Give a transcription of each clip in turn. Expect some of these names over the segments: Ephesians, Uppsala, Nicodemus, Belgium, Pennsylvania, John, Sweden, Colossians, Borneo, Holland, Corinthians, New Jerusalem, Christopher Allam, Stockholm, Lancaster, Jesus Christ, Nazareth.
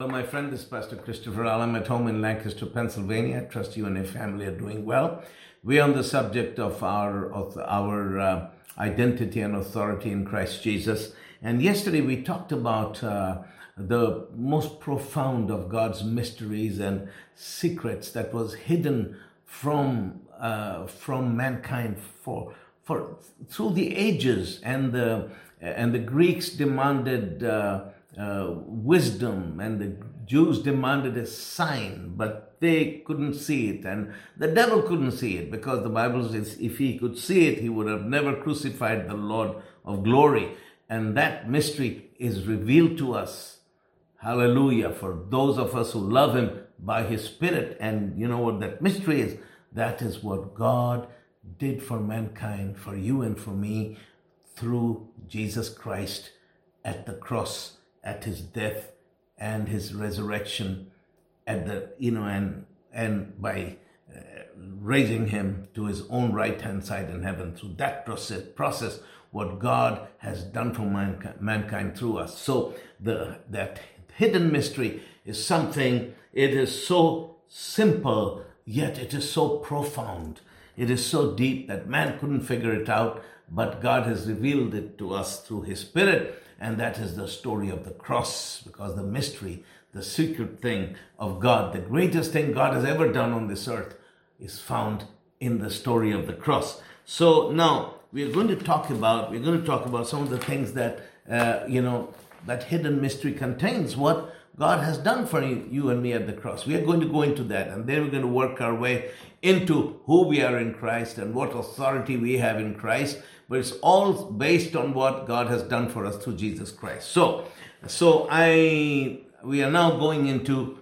Hello, my friend. This is Pastor Christopher Allam at home in Lancaster, Pennsylvania. I trust you and your family are doing well. We are on the subject of our identity and authority in Christ Jesus. And yesterday we talked about the most profound of God's mysteries and secrets that was hidden from mankind for through the ages, and the Greeks demanded wisdom, and the Jews demanded a sign, but they couldn't see it, and the devil couldn't see it, because the Bible says if he could see it, he would have never crucified the Lord of glory. And that mystery is revealed to us, hallelujah, for those of us who love him by his Spirit. And you know what that mystery is? That is what God did for mankind, for you and for me, through Jesus Christ at the cross, at his death and his resurrection, at the and by raising him to his own right hand side in heaven. Through that process, what God has done for mankind through us. So that hidden mystery is something. It is so simple, yet it is so profound. It is so deep that man couldn't figure it out, but God has revealed it to us through his Spirit. And that is the story of the cross, because the mystery, the secret thing of God, the greatest thing God has ever done on this earth, is found in the story of the cross. So now we're going to talk about some of the things that that hidden mystery contains, what God has done for you and me at the cross. We are going to go into that, and then we're going to work our way into who we are in Christ and what authority we have in Christ. But it's all based on what God has done for us through Jesus Christ. So we are now going into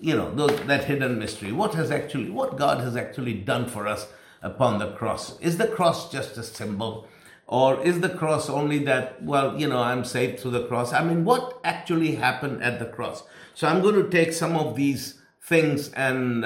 that hidden mystery. What God has actually done for us upon the cross. Is the cross just a symbol? Or is the cross only that, I'm saved through the cross? I mean, what actually happened at the cross? So I'm going to take some of these things and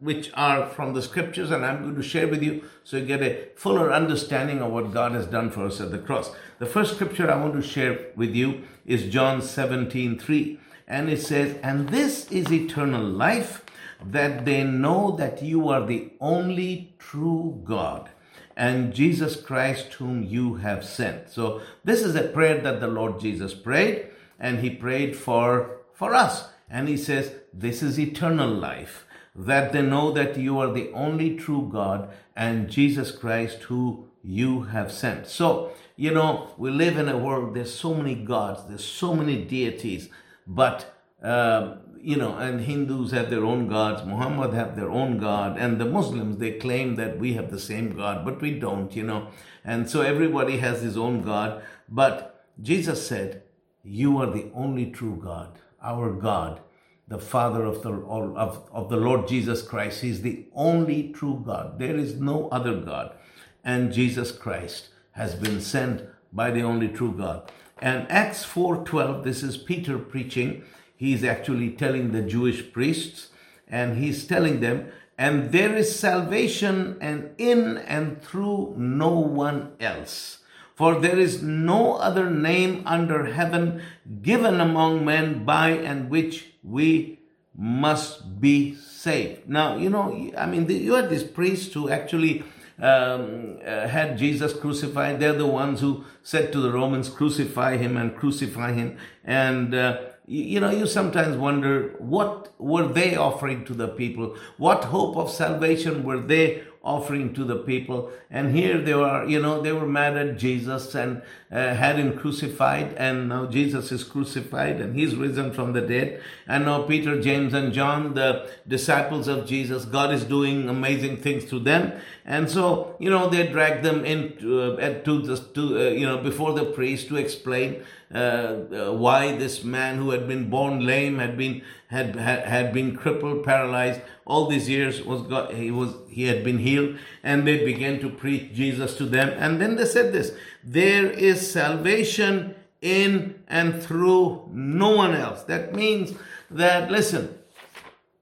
which are from the scriptures, and I'm going to share with you so you get a fuller understanding of what God has done for us at the cross. The first scripture I want to share with you is John 17:3, and it says, "And this is eternal life, that they know that you are the only true God, and Jesus Christ whom you have sent." So this is a prayer that the Lord Jesus prayed, and he prayed for us. And he says, this is eternal life, that they know that you are the only true God and Jesus Christ who you have sent. So, we live in a world, there's so many gods, there's so many deities, but and Hindus have their own gods, Muhammad have their own god, and the Muslims, they claim that we have the same God, but we don't, And so everybody has his own God. But Jesus said, you are the only true God, our God, the Father of the Lord Jesus Christ. He's the only true God. There is no other God. And Jesus Christ has been sent by the only true God. And Acts 4:12, this is Peter preaching. He's actually telling the Jewish priests, and he's telling them, and there is salvation and in and through no one else. For there is no other name under heaven given among men by and which we must be saved. Now, you had these priests who actually had Jesus crucified. They're the ones who said to the Romans, crucify him. And you sometimes wonder, what were they offering to the people? What hope of salvation were they offering to the people? And here they are, they were mad at Jesus and had him crucified. And now Jesus is crucified and he's risen from the dead. And now Peter, James, and John, the disciples of Jesus, God is doing amazing things through them. And so, they dragged them before the priest to explain why this man who had been born lame had been crippled, paralyzed all these years, he had been healed. And they began to preach Jesus to them, and then they said this: there is salvation in and through no one else. That means that, listen,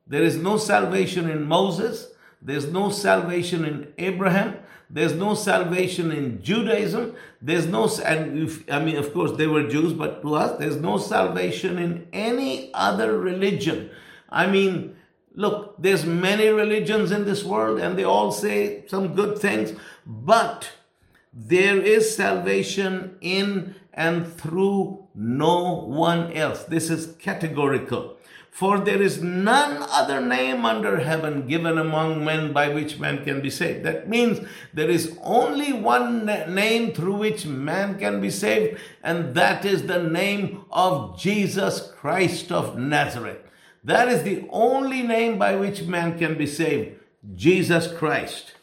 there is no salvation in Moses, there's no salvation in Abraham, There's no salvation in Judaism. There's no, of course they were Jews, but to us, there's no salvation in any other religion. I mean, look, there's many religions in this world and they all say some good things, but there is salvation in and through no one else. This is categorical. For there is none other name under heaven given among men by which man can be saved. That means there is only one name through which man can be saved, and that is the name of Jesus Christ of Nazareth. That is the only name by which man can be saved, Jesus Christ.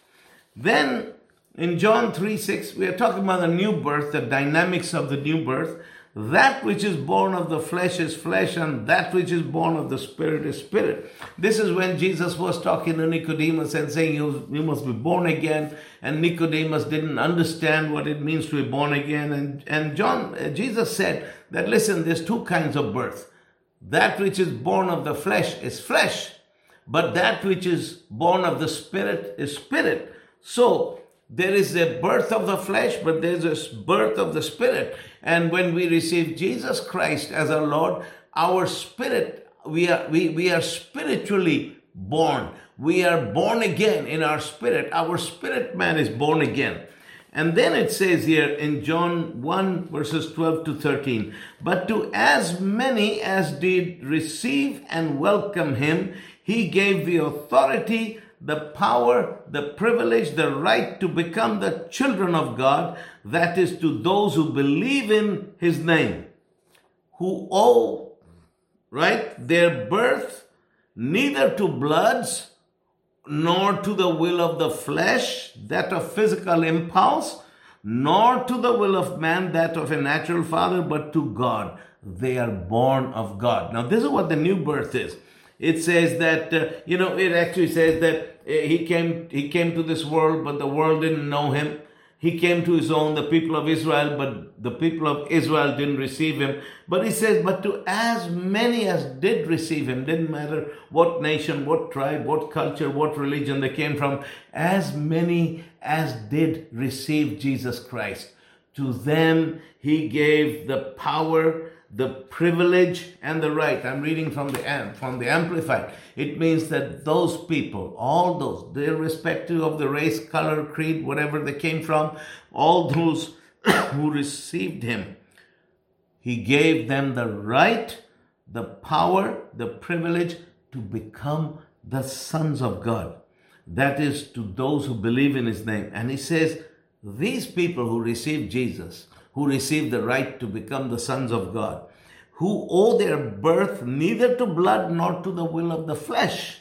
Then in John 3:6, we are talking about the new birth, the dynamics of the new birth. That which is born of the flesh is flesh, and that which is born of the spirit is spirit. This is when Jesus was talking to Nicodemus and saying, you must be born again. And Nicodemus didn't understand what it means to be born again. And Jesus said that, listen, there's two kinds of birth. That which is born of the flesh is flesh, but that which is born of the spirit is spirit. So there is a birth of the flesh, but there's a birth of the spirit. And when we receive Jesus Christ as our Lord, our spirit, we are spiritually born. We are born again in our spirit. Our spirit man is born again. And then it says here in John 1 verses 12 to 13, but to as many as did receive and welcome him, he gave the authority, the power, the privilege, the right to become the children of God, that is to those who believe in his name, who owe, their birth neither to bloods nor to the will of the flesh, that of physical impulse, nor to the will of man, that of a natural father, but to God. They are born of God. Now, this is what the new birth is. It says that, it actually says that he came to this world, but the world didn't know him. He came to his own, the people of Israel, but the people of Israel didn't receive him. But he says, but to as many as did receive him, didn't matter what nation, what tribe, what culture, what religion they came from, as many as did receive Jesus Christ, to them he gave the power, the privilege, and the right. I'm reading from the Amplified. It means that those people, all those, irrespective of the race, color, creed, whatever they came from, all those who received him, he gave them the right, the power, the privilege to become the sons of God. That is to those who believe in his name. And he says, these people who received Jesus, who received the right to become the sons of God, who owe their birth neither to blood nor to the will of the flesh,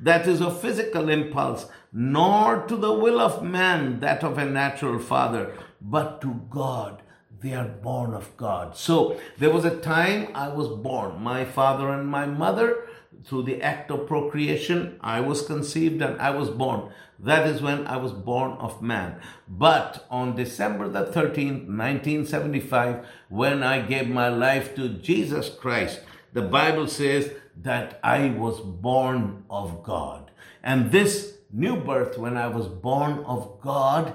that is of physical impulse, nor to the will of man, that of a natural father, but to God. They are born of God. So there was a time I was born. My father and my mother, through the act of procreation, I was conceived and I was born. That is when I was born of man. But on December the 13th, 1975, when I gave my life to Jesus Christ, the Bible says that I was born of God. And this new birth, when I was born of God,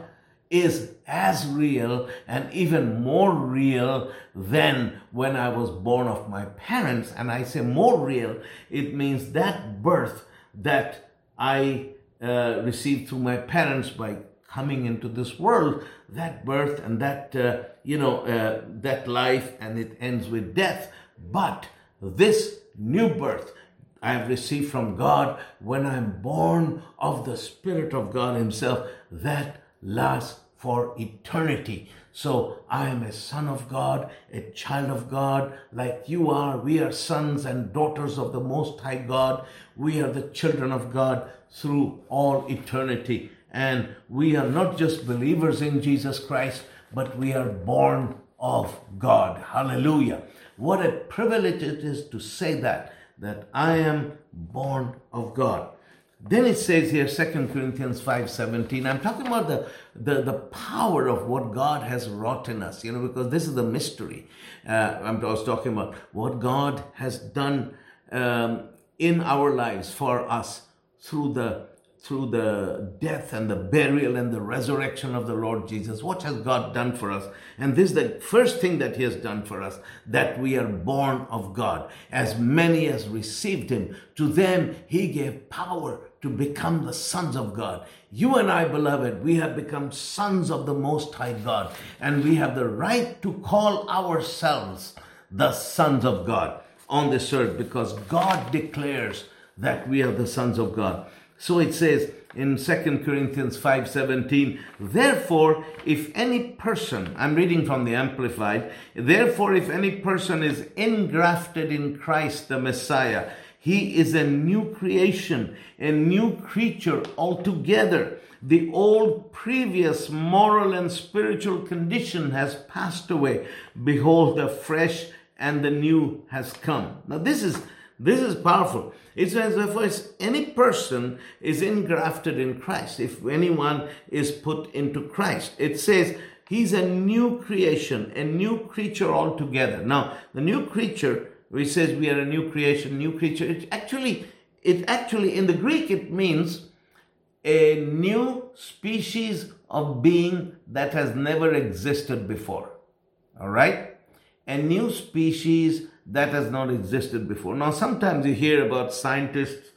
is as real and even more real than when I was born of my parents. And I say more real, it means that birth that I received through my parents by coming into this world, that birth and that life, and it ends with death. But this new birth I have received from God when I'm born of the Spirit of God himself, that lasts for eternity. So I am a son of God, a child of God, like you are. We are sons and daughters of the Most High God. We are the children of God through all eternity. And we are not just believers in Jesus Christ, but we are born of God. Hallelujah. What a privilege it is to say that I am born of God. Then it says here, 2 Corinthians 5:17. I'm talking about the power of what God has wrought in us, because this is the mystery. I was talking about what God has done in our lives for us through the through the death and the burial and the resurrection of the Lord Jesus. What has God done for us? And this is the first thing that he has done for us, that we are born of God. As many as received him, to them he gave power to become the sons of God. You and I, beloved, we have become sons of the Most High God, and we have the right to call ourselves the sons of God on this earth, because God declares that we are the sons of God. So it says in 2 Corinthians 5:17, therefore, if any person, I'm reading from the Amplified, therefore, if any person is engrafted in Christ the Messiah, he is a new creation, a new creature altogether. The old previous moral and spiritual condition has passed away. Behold, the fresh and the new has come. Now this is powerful. It says, therefore, if any person is engrafted in Christ, if anyone is put into Christ, it says he's a new creation, a new creature altogether. Now, the new creature, which says we are a new creation, new creature. It actually, in the Greek, it means a new species of being that has never existed before. All right? A new species that has not existed before. Now, sometimes you hear about scientists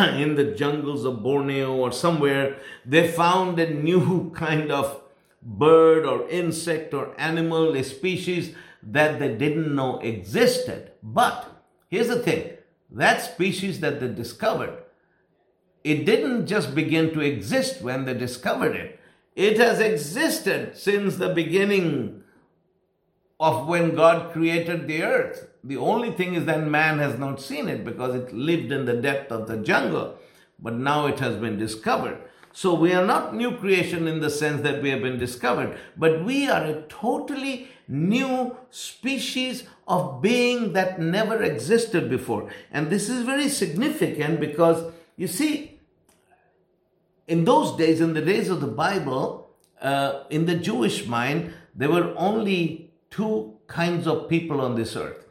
in the jungles of Borneo or somewhere, they found a new kind of bird or insect or animal, a species that they didn't know existed. But here's the thing, that species that they discovered, it didn't just begin to exist when they discovered it. It has existed since the beginning of when God created the earth. The only thing is that man has not seen it because it lived in the depth of the jungle. But now it has been discovered. So we are not new creation in the sense that we have been discovered, but we are a totally new species of being that never existed before. And this is very significant because, you see, in those days, in the days of the Bible, in the Jewish mind, there were only two kinds of people on this earth.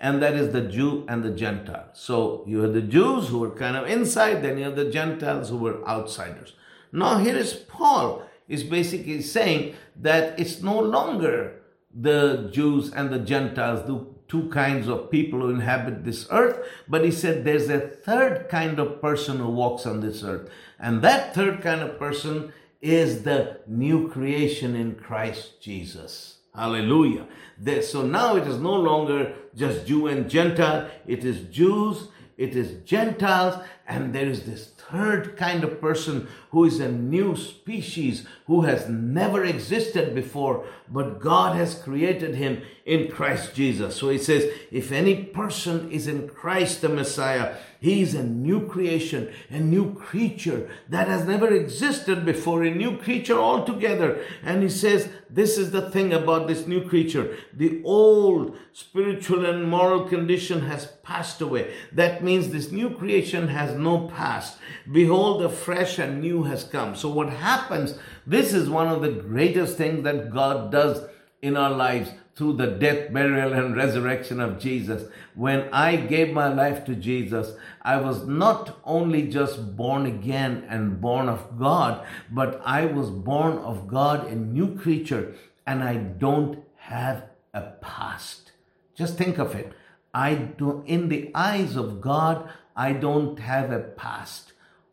And that is the Jew and the Gentile. So you had the Jews who were kind of inside, then you had the Gentiles who were outsiders. Now here is Paul is basically saying that it's no longer the Jews and the Gentiles, the two kinds of people who inhabit this earth, but he said there's a third kind of person who walks on this earth. And that third kind of person is the new creation in Christ Jesus. Hallelujah. So now it is no longer just Jew and Gentile. It is Jews, it is Gentiles, and there is this third kind of person who is a new species who has never existed before, but God has created him in Christ Jesus. So he says, if any person is in Christ the Messiah, he is a new creation, a new creature that has never existed before, a new creature altogether. And he says, this is the thing about this new creature. The old spiritual and moral condition has passed away. That means this new creation has no past. Behold, the fresh and new has come. So what happens, this is one of the greatest things that God does in our lives through the death, burial, and resurrection of Jesus. When I gave my life to Jesus, I was not only just born again and born of God, but I was born of God, a new creature, and I don't have a past. Just think of it. In the eyes of God, I don't have a past,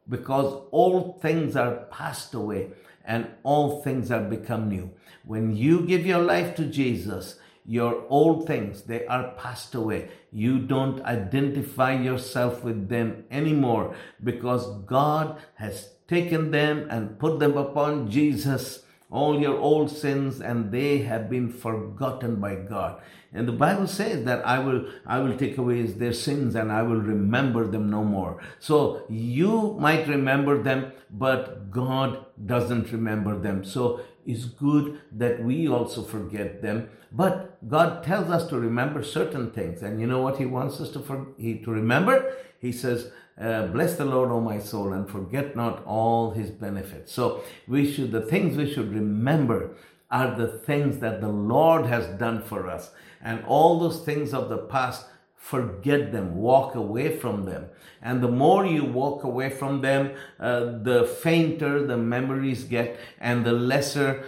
because all things are passed away and all things are become new. When you give your life to Jesus, your old things, they are passed away. You don't identify yourself with them anymore, because God has taken them and put them upon Jesus, all your old sins, and they have been forgotten by God. And the Bible says that I will take away their sins and I will remember them no more. So you might remember them, but God doesn't remember them. So it's good that we also forget them. But God tells us to remember certain things. And you know what he wants us to remember? He says, bless the Lord, O my soul, and forget not all his benefits. So the things we should remember are the things that the Lord has done for us. And all those things of the past, forget them, walk away from them. And the more you walk away from them, the fainter the memories get and the lesser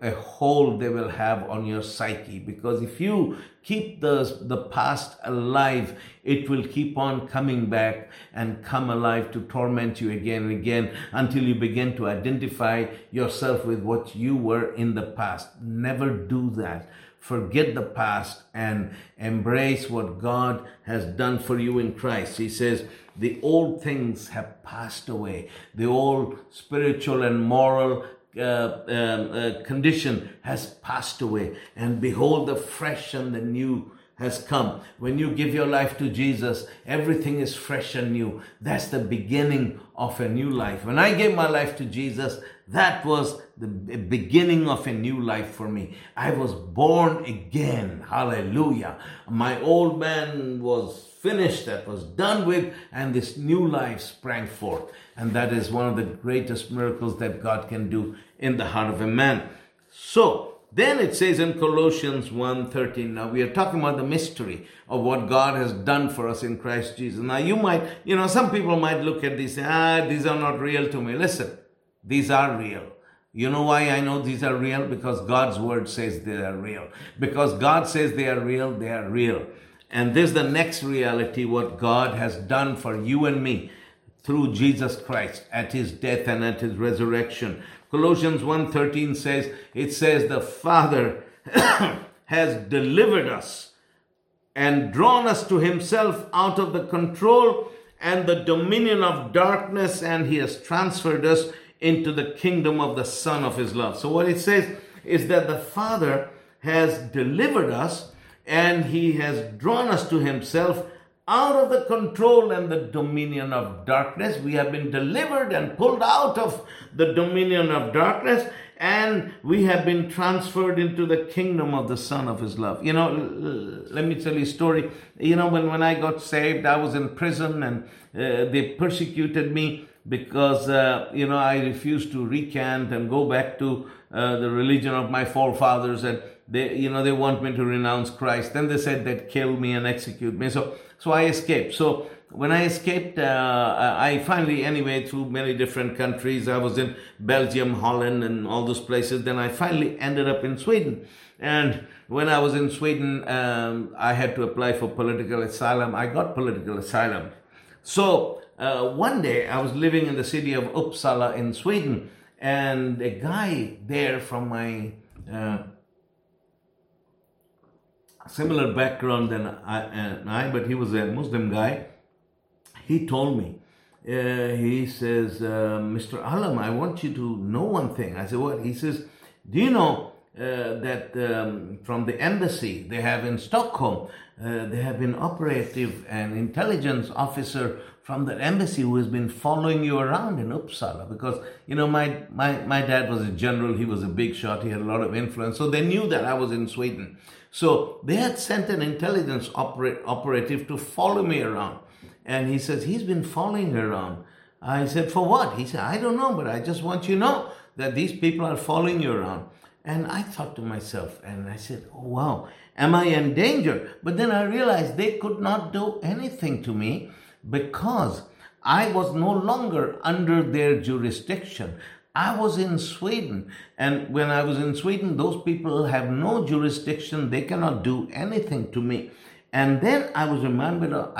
a hold they will have on your psyche. Because if you keep the past alive, it will keep on coming back and come alive to torment you again and again until you begin to identify yourself with what you were in the past. Never do that. Forget the past and embrace what God has done for you in Christ. He says, the old things have passed away. The old spiritual and moral condition has passed away. And behold, the fresh and the new has come. When you give your life to Jesus, everything is fresh and new. That's the beginning of a new life. When I gave my life to Jesus, that was the beginning of a new life for me. I was born again. Hallelujah. My old man was finished, that was done with, and this new life sprang forth. And that is one of the greatest miracles that God can do in the heart of a man. So, then it says in Colossians 1:13, now we are talking about the mystery of what God has done for us in Christ Jesus. Now you might, some people might look at this and say, these are not real to me. Listen, these are real. You know why I know these are real? Because God's word says they are real. Because God says they are real, they are real. And this is the next reality, what God has done for you and me through Jesus Christ at his death and at his resurrection. Colossians 1:13 says, it says the Father has delivered us and drawn us to himself out of the control and the dominion of darkness, and he has transferred us into the kingdom of the Son of his love. So what it says is that the Father has delivered us and he has drawn us to himself out of the control and the dominion of darkness. We have been delivered and pulled out of the dominion of darkness, and we have been transferred into the kingdom of the Son of his love. Let me tell you a story. When I got saved, I was in prison, and they persecuted me because, I refused to recant and go back to the religion of my forefathers, and they want me to renounce Christ. Then they said they'd kill me and execute me. So I escaped. So when I escaped, I finally, anyway, through many different countries, I was in Belgium, Holland, and all those places. Then I finally ended up in Sweden. And when I was in Sweden, I had to apply for political asylum. I got political asylum. So one day I was living in the city of Uppsala in Sweden, and a guy there from my similar background than I, but he was a Muslim guy. He told me, he says, Mr. Allam, I want you to know one thing. I said, what? He says, do you know that from the embassy they have in Stockholm, they have an operative and intelligence officer from the embassy who has been following you around in Uppsala? Because, my dad was a general. He was a big shot. He had a lot of influence. So they knew that I was in Sweden. So they had sent an intelligence operative to follow me around. And he says, he's been following her around. I said, for what? He said, I don't know, but I just want you to know that these people are following you around. And I thought to myself, and I said, oh, wow, am I in danger? But then I realized they could not do anything to me because I was no longer under their jurisdiction. I was in Sweden, and when I was in Sweden, those people have no jurisdiction. They cannot do anything to me. And then I was reminded of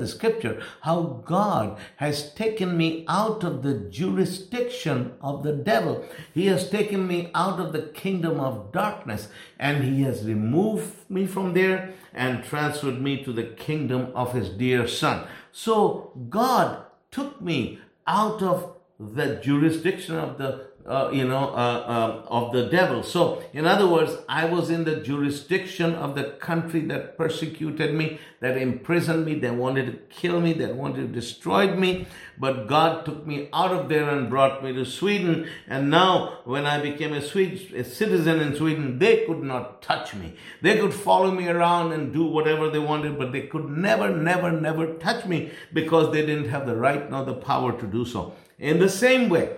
the scripture, how God has taken me out of the jurisdiction of the devil. He has taken me out of the kingdom of darkness, and he has removed me from there and transferred me to the kingdom of his dear Son. So God took me out of the jurisdiction of the of the devil. So in other words, I was in the jurisdiction of the country that persecuted me, that imprisoned me, that wanted to kill me, that wanted to destroy me. But God took me out of there and brought me to Sweden. And now when I became a citizen in Sweden, they could not touch me. They could follow me around and do whatever they wanted, but they could never touch me because they didn't have the right nor the power to do so. In the same way,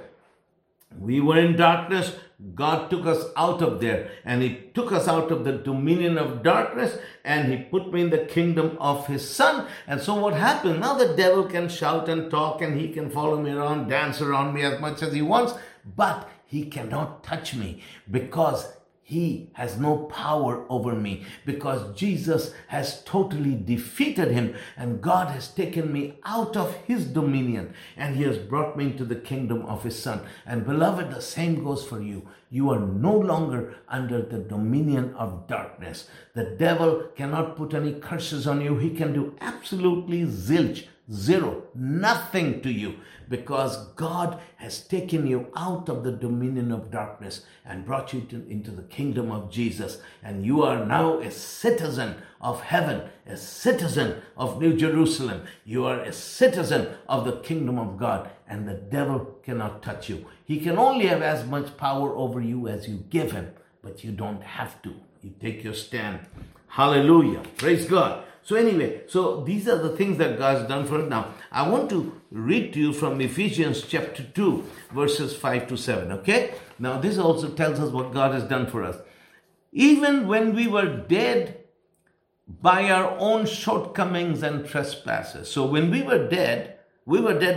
we were in darkness, God took us out of there, and he took us out of the dominion of darkness, and he put me in the kingdom of his son. And so what happened? Now the devil can shout and talk, and he can follow me around, dance around me as much as he wants, but he cannot touch me, because he has no power over me, because Jesus has totally defeated him, and God has taken me out of his dominion, and he has brought me into the kingdom of his son. And beloved, the same goes for you. You are no longer under the dominion of darkness. The devil cannot put any curses on you. He can do absolutely zilch. Zero, nothing to you, because God has taken you out of the dominion of darkness and brought you into the kingdom of Jesus. And you are now a citizen of heaven, a citizen of New Jerusalem. You are a citizen of the kingdom of God, and the devil cannot touch you. He can only have as much power over you as you give him, but you don't have to. You take your stand. Hallelujah. Praise God. So anyway, so these are the things that God's done for us. Now, I want to read to you from Ephesians chapter 2, verses 5 to 7, okay? Now, this also tells us what God has done for us. Even when we were dead by our own shortcomings and trespasses. So when we were dead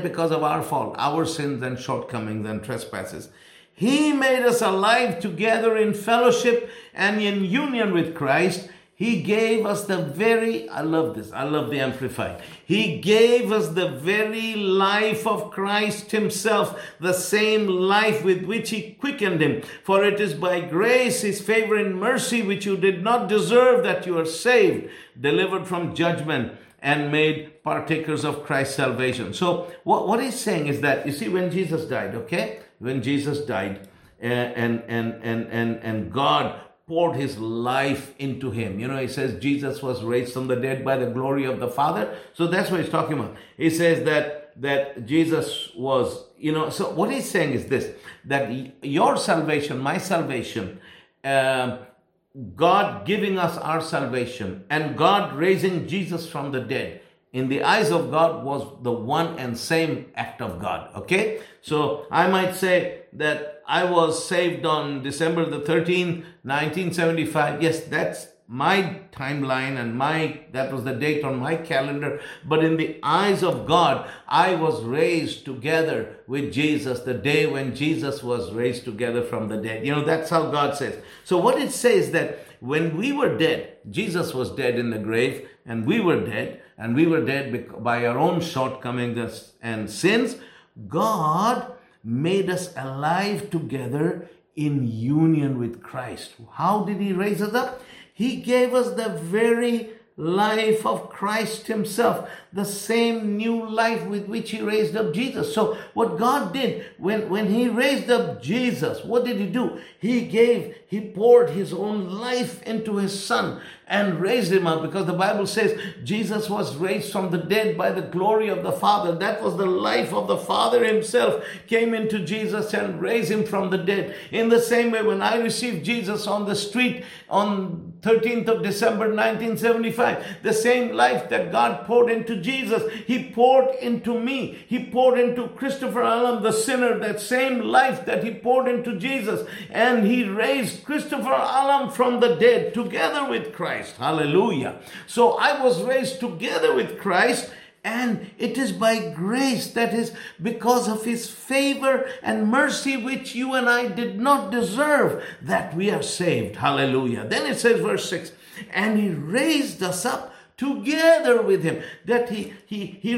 because of our fault, our sins and shortcomings and trespasses. He made us alive together in fellowship and in union with Christ. He gave us the very, I love this, I love the Amplified. He gave us the very life of Christ himself, the same life with which he quickened him. For it is by grace, his favor and mercy, which you did not deserve, that you are saved, delivered from judgment, and made partakers of Christ's salvation. So what he's saying is that, you see, when Jesus died, okay? When Jesus died and God poured his life into him. You know, he says Jesus was raised from the dead by the glory of the Father. So that's what he's talking about. He says that Jesus was, you know, so what he's saying is this, that your salvation, my salvation, God giving us our salvation and God raising Jesus from the dead, in the eyes of God was the one and same act of God, okay? So I might say that I was saved on December the 13th, 1975. Yes, that's my timeline and that was the date on my calendar. But in the eyes of God, I was raised together with Jesus, the day when Jesus was raised together from the dead. You know, that's how God says. So what it says that when we were dead, Jesus was dead in the grave, and we were dead, by our own shortcomings and sins. God made us alive together in union with Christ. How did he raise us up? He gave us the very life of Christ himself, the same new life with which he raised up Jesus. So what God did when he raised up Jesus, what did he do? He poured his own life into his son and raised him up, because the Bible says Jesus was raised from the dead by the glory of the Father. That was the life of the Father himself came into Jesus and raised him from the dead. In the same way, when I received Jesus on the street on 13th of December 1975, the same life that God poured into Jesus, he poured into me. He poured into Christopher Allam, the sinner, that same life that he poured into Jesus. And he raised Christopher Allam from the dead together with Christ. Hallelujah. So I was raised together with Christ. And it is by grace, that is because of his favor and mercy, which you and I did not deserve, that we are saved. Hallelujah. Then it says verse 6, and he raised us up together with him. That he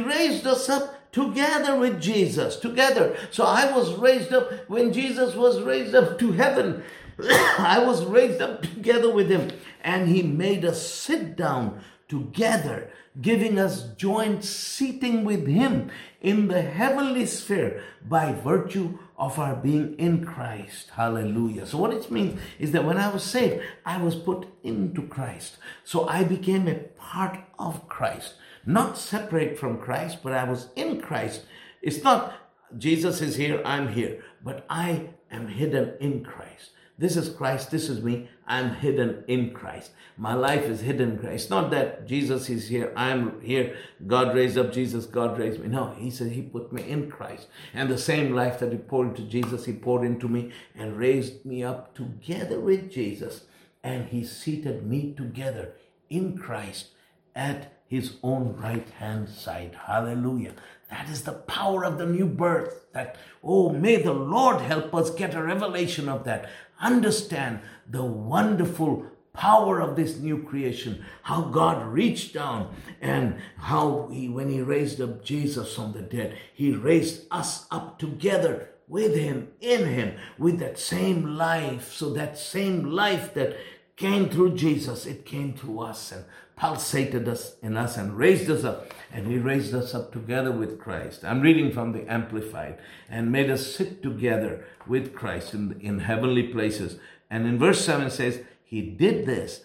raised us up together with Jesus, together. So I was raised up when Jesus was raised up to heaven. I was raised up together with him, and he made us sit down together, giving us joint seating with him in the heavenly sphere by virtue of our being in Christ. Hallelujah. So what it means is that when I was saved, I was put into Christ. So I became a part of Christ, not separate from Christ, but I was in Christ. It's not Jesus is here, I'm here, but I am hidden in Christ. This is Christ, this is me. I'm hidden in Christ. My life is hidden in Christ. Not that Jesus is here, I'm here, God raised up Jesus, God raised me. No, he said he put me in Christ. And the same life that he poured into Jesus, he poured into me and raised me up together with Jesus. And he seated me together in Christ at his own right hand side. Hallelujah. That is the power of the new birth. That, oh, may the Lord help us get a revelation of that. Understand the wonderful power of this new creation, how God reached down and how he, when he raised up Jesus from the dead, he raised us up together with him, in him, with that same life. So that same life that came through Jesus, it came through us and pulsated us in us and raised us up, and he raised us up together with Christ. I'm reading from the Amplified. And made us sit together with Christ in heavenly places. And in verse 7 says, he did this,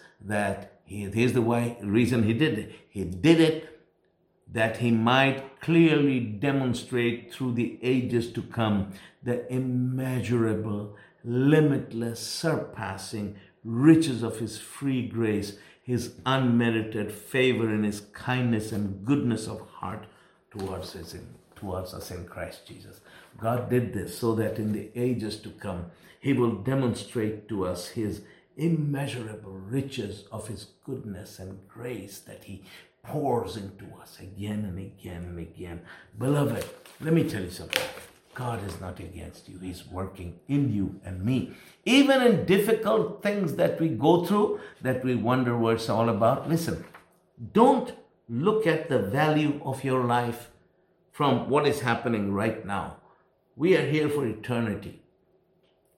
here's the why, reason he did it. He did it that he might clearly demonstrate through the ages to come the immeasurable, limitless, surpassing riches of his free grace, his unmerited favor, and his kindness and goodness of heart towards us in Christ Jesus. God did this so that in the ages to come, he will demonstrate to us his immeasurable riches of his goodness and grace that he pours into us again and again and again. Beloved, let me tell you something. God is not against you. He's working in you and me. Even in difficult things that we go through, that we wonder what it's all about. Listen, don't look at the value of your life from what is happening right now. We are here for eternity.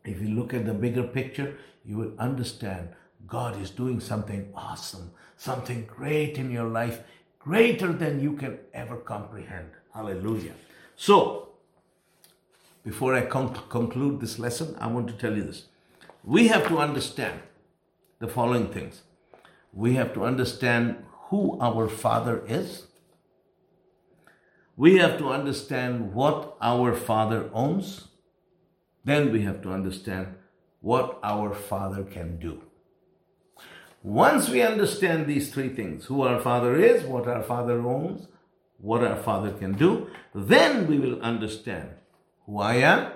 If you look at the bigger picture, you will understand God is doing something awesome, something great in your life, greater than you can ever comprehend. Hallelujah. So, before I conclude this lesson, I want to tell you this. We have to understand the following things. We have to understand who our Father is. We have to understand what our Father owns. Then we have to understand what our Father can do. Once we understand these three things, who our Father is, what our Father owns, what our Father can do, then we will understand who I am,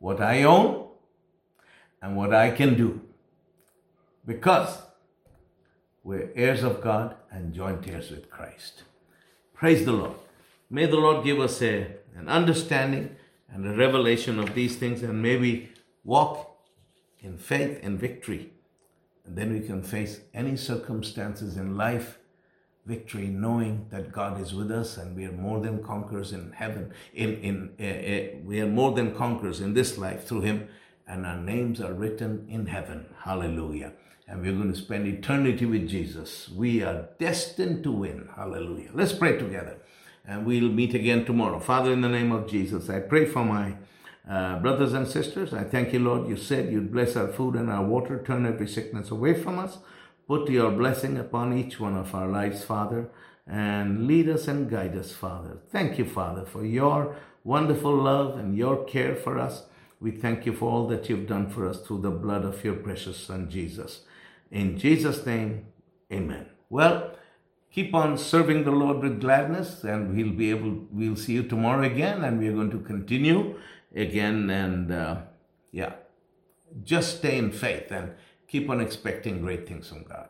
what I own, and what I can do. Because we're heirs of God and joint heirs with Christ. Praise the Lord. May the Lord give us an understanding and a revelation of these things, and may we walk in faith and victory. And then we can face any circumstances in life victory, knowing that God is with us and we are more than conquerors in heaven. We are more than conquerors in this life through him, and our names are written in heaven. Hallelujah. And we're going to spend eternity with Jesus. We are destined to win. Hallelujah. Let's pray together, and we'll meet again tomorrow. Father, in the name of Jesus, I pray for my brothers and sisters. I thank you, Lord. You said you'd bless our food and our water. Turn every sickness away from us. Put your blessing upon each one of our lives, Father, and lead us and guide us, Father. Thank you, Father, for your wonderful love and your care for us. We thank you for all that you've done for us through the blood of your precious Son, Jesus. In Jesus' name, amen. Well, keep on serving the Lord with gladness, and we'll see you tomorrow again, and we're going to continue again, and just stay in faith and keep on expecting great things from God.